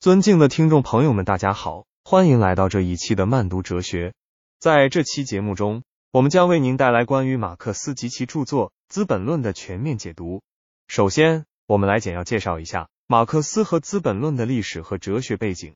尊敬的听众朋友们，大家好，欢迎来到这一期的慢读哲学。在这期节目中，我们将为您带来关于马克思及其著作《资本论》的全面解读。首先，我们来简要介绍一下马克思和《资本论》的历史和哲学背景。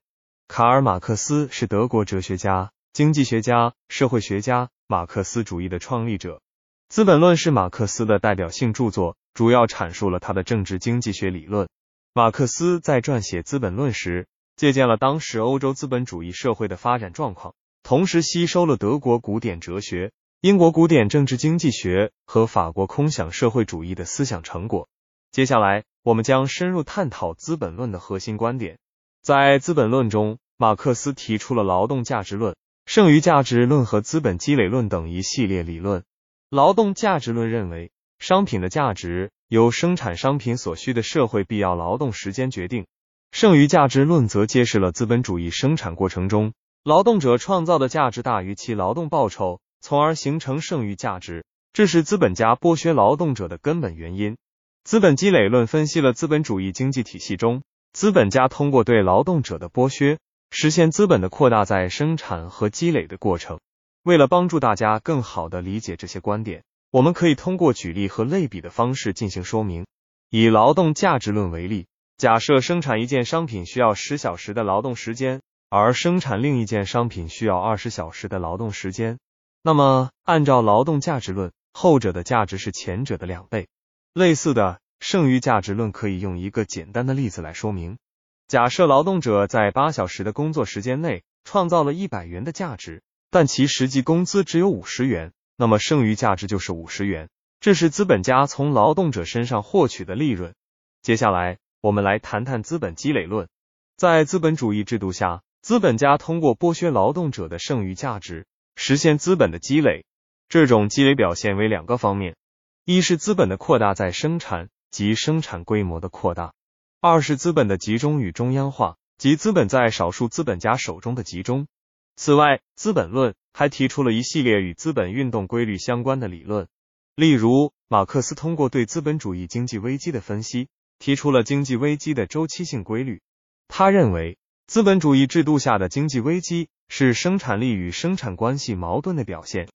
卡尔·马克思是德国哲学家、经济学家、社会学家，马克思主义的创立者。《资本论》是马克思的代表性著作，主要阐述了他的政治经济学理论。马克思在撰写《资本论》时，借鉴了当时欧洲资本主义社会的发展状况，同时吸收了德国古典哲学、英国古典政治经济学和法国空想社会主义的思想成果。接下来，我们将深入探讨《资本论》的核心观点。在《资本论》中，马克思提出了劳动价值论、剩余价值论和资本积累论等一系列理论。劳动价值论认为，商品的价值由生产商品所需的社会必要劳动时间决定。剩余价值论则揭示了资本主义生产过程中，劳动者创造的价值大于其劳动报酬，从而形成剩余价值，这是资本家剥削劳动者的根本原因。资本积累论分析了资本主义经济体系中，资本家通过对劳动者的剥削，实现资本的扩大在生产和积累的过程。为了帮助大家更好地理解这些观点，我们可以通过举例和类比的方式进行说明。以劳动价值论为例，假设生产一件商品需要10小时的劳动时间，而生产另一件商品需要20小时的劳动时间。那么，按照劳动价值论，后者的价值是前者的2倍。类似的，剩余价值论可以用一个简单的例子来说明。假设劳动者在8小时的工作时间内创造了100元的价值，但其实际工资只有50元。那么剩余价值就是50元，这是资本家从劳动者身上获取的利润。接下来，我们来谈谈资本积累论。在资本主义制度下，资本家通过剥削劳动者的剩余价值，实现资本的积累。这种积累表现为2个方面：一是资本的扩大再生产及生产规模的扩大；二是资本的集中与中央化及资本在少数资本家手中的集中。此外，《资本论》还提出了一系列与资本运动规律相关的理论。例如，马克思通过对资本主义经济危机的分析，提出了经济危机的周期性规律。他认为，资本主义制度下的经济危机是生产力与生产关系矛盾的表现。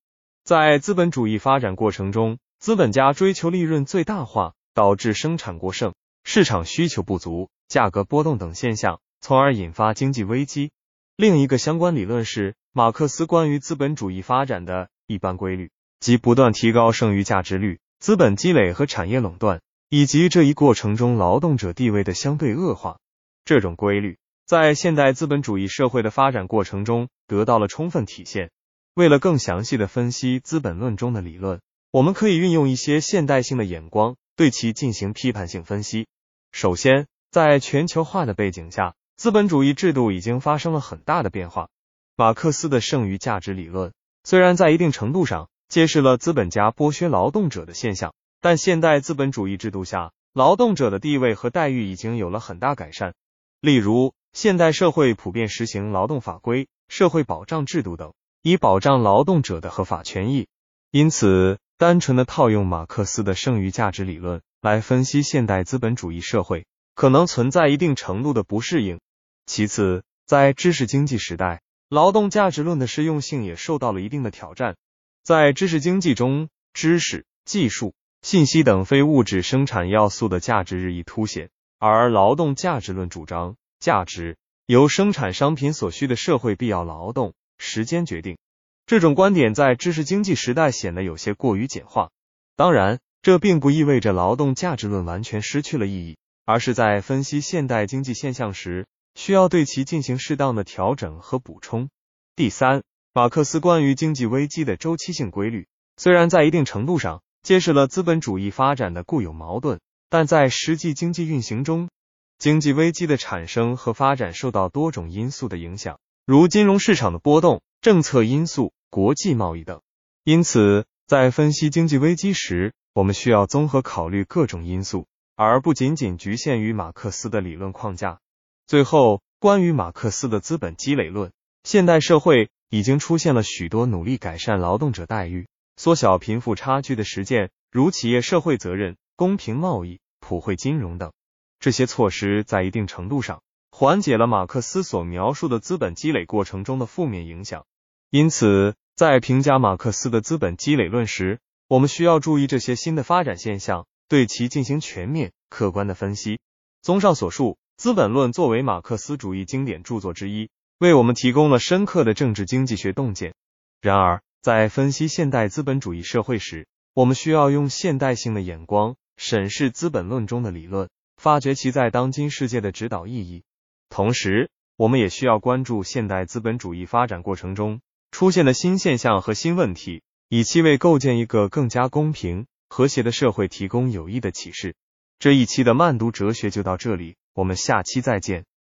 在资本主义发展过程中，资本家追求利润最大化，导致生产过剩、市场需求不足、价格波动等现象，从而引发经济危机。另一个相关理论是马克思关于资本主义发展的一般规律，即不断提高剩余价值率、资本积累和产业垄断，以及这一过程中劳动者地位的相对恶化。这种规律在现代资本主义社会的发展过程中得到了充分体现。为了更详细的分析《资本论》中的理论，我们可以运用一些现代性的眼光对其进行批判性分析。首先，在全球化的背景下，资本主义制度已经发生了很大的变化。马克思的剩余价值理论虽然在一定程度上揭示了资本家剥削劳动者的现象，但现代资本主义制度下，劳动者的地位和待遇已经有了很大改善。例如，现代社会普遍实行劳动法规、社会保障制度等，以保障劳动者的合法权益。因此，单纯的套用马克思的剩余价值理论来分析现代资本主义社会，可能存在一定程度的不适应。其次，在知识经济时代，劳动价值论的适用性也受到了一定的挑战。在知识经济中，知识、技术、信息等非物质生产要素的价值日益凸显，而劳动价值论主张，价值由生产商品所需的社会必要劳动时间决定。这种观点在知识经济时代显得有些过于简化。当然，这并不意味着劳动价值论完全失去了意义，而是在分析现代经济现象时，需要对其进行适当的调整和补充。第三，马克思关于经济危机的周期性规律，虽然在一定程度上揭示了资本主义发展的固有矛盾，但在实际经济运行中，经济危机的产生和发展受到多种因素的影响，如金融市场的波动、政策因素、国际贸易等。因此，在分析经济危机时，我们需要综合考虑各种因素，而不仅仅局限于马克思的理论框架。最后，关于马克思的资本积累论，现代社会已经出现了许多努力改善劳动者待遇、缩小贫富差距的实践，如企业社会责任、公平贸易、普惠金融等。这些措施在一定程度上缓解了马克思所描述的资本积累过程中的负面影响。因此，在评价马克思的资本积累论时，我们需要注意这些新的发展现象，对其进行全面、客观的分析。综上所述，资本论作为马克思主义经典著作之一，为我们提供了深刻的政治经济学洞见。然而，在分析现代资本主义社会时，我们需要用现代性的眼光审视资本论中的理论，发掘其在当今世界的指导意义。同时，我们也需要关注现代资本主义发展过程中出现的新现象和新问题，以期为构建一个更加公平、和谐的社会提供有益的启示。这一期的慢读哲学就到这里，我们下期再见。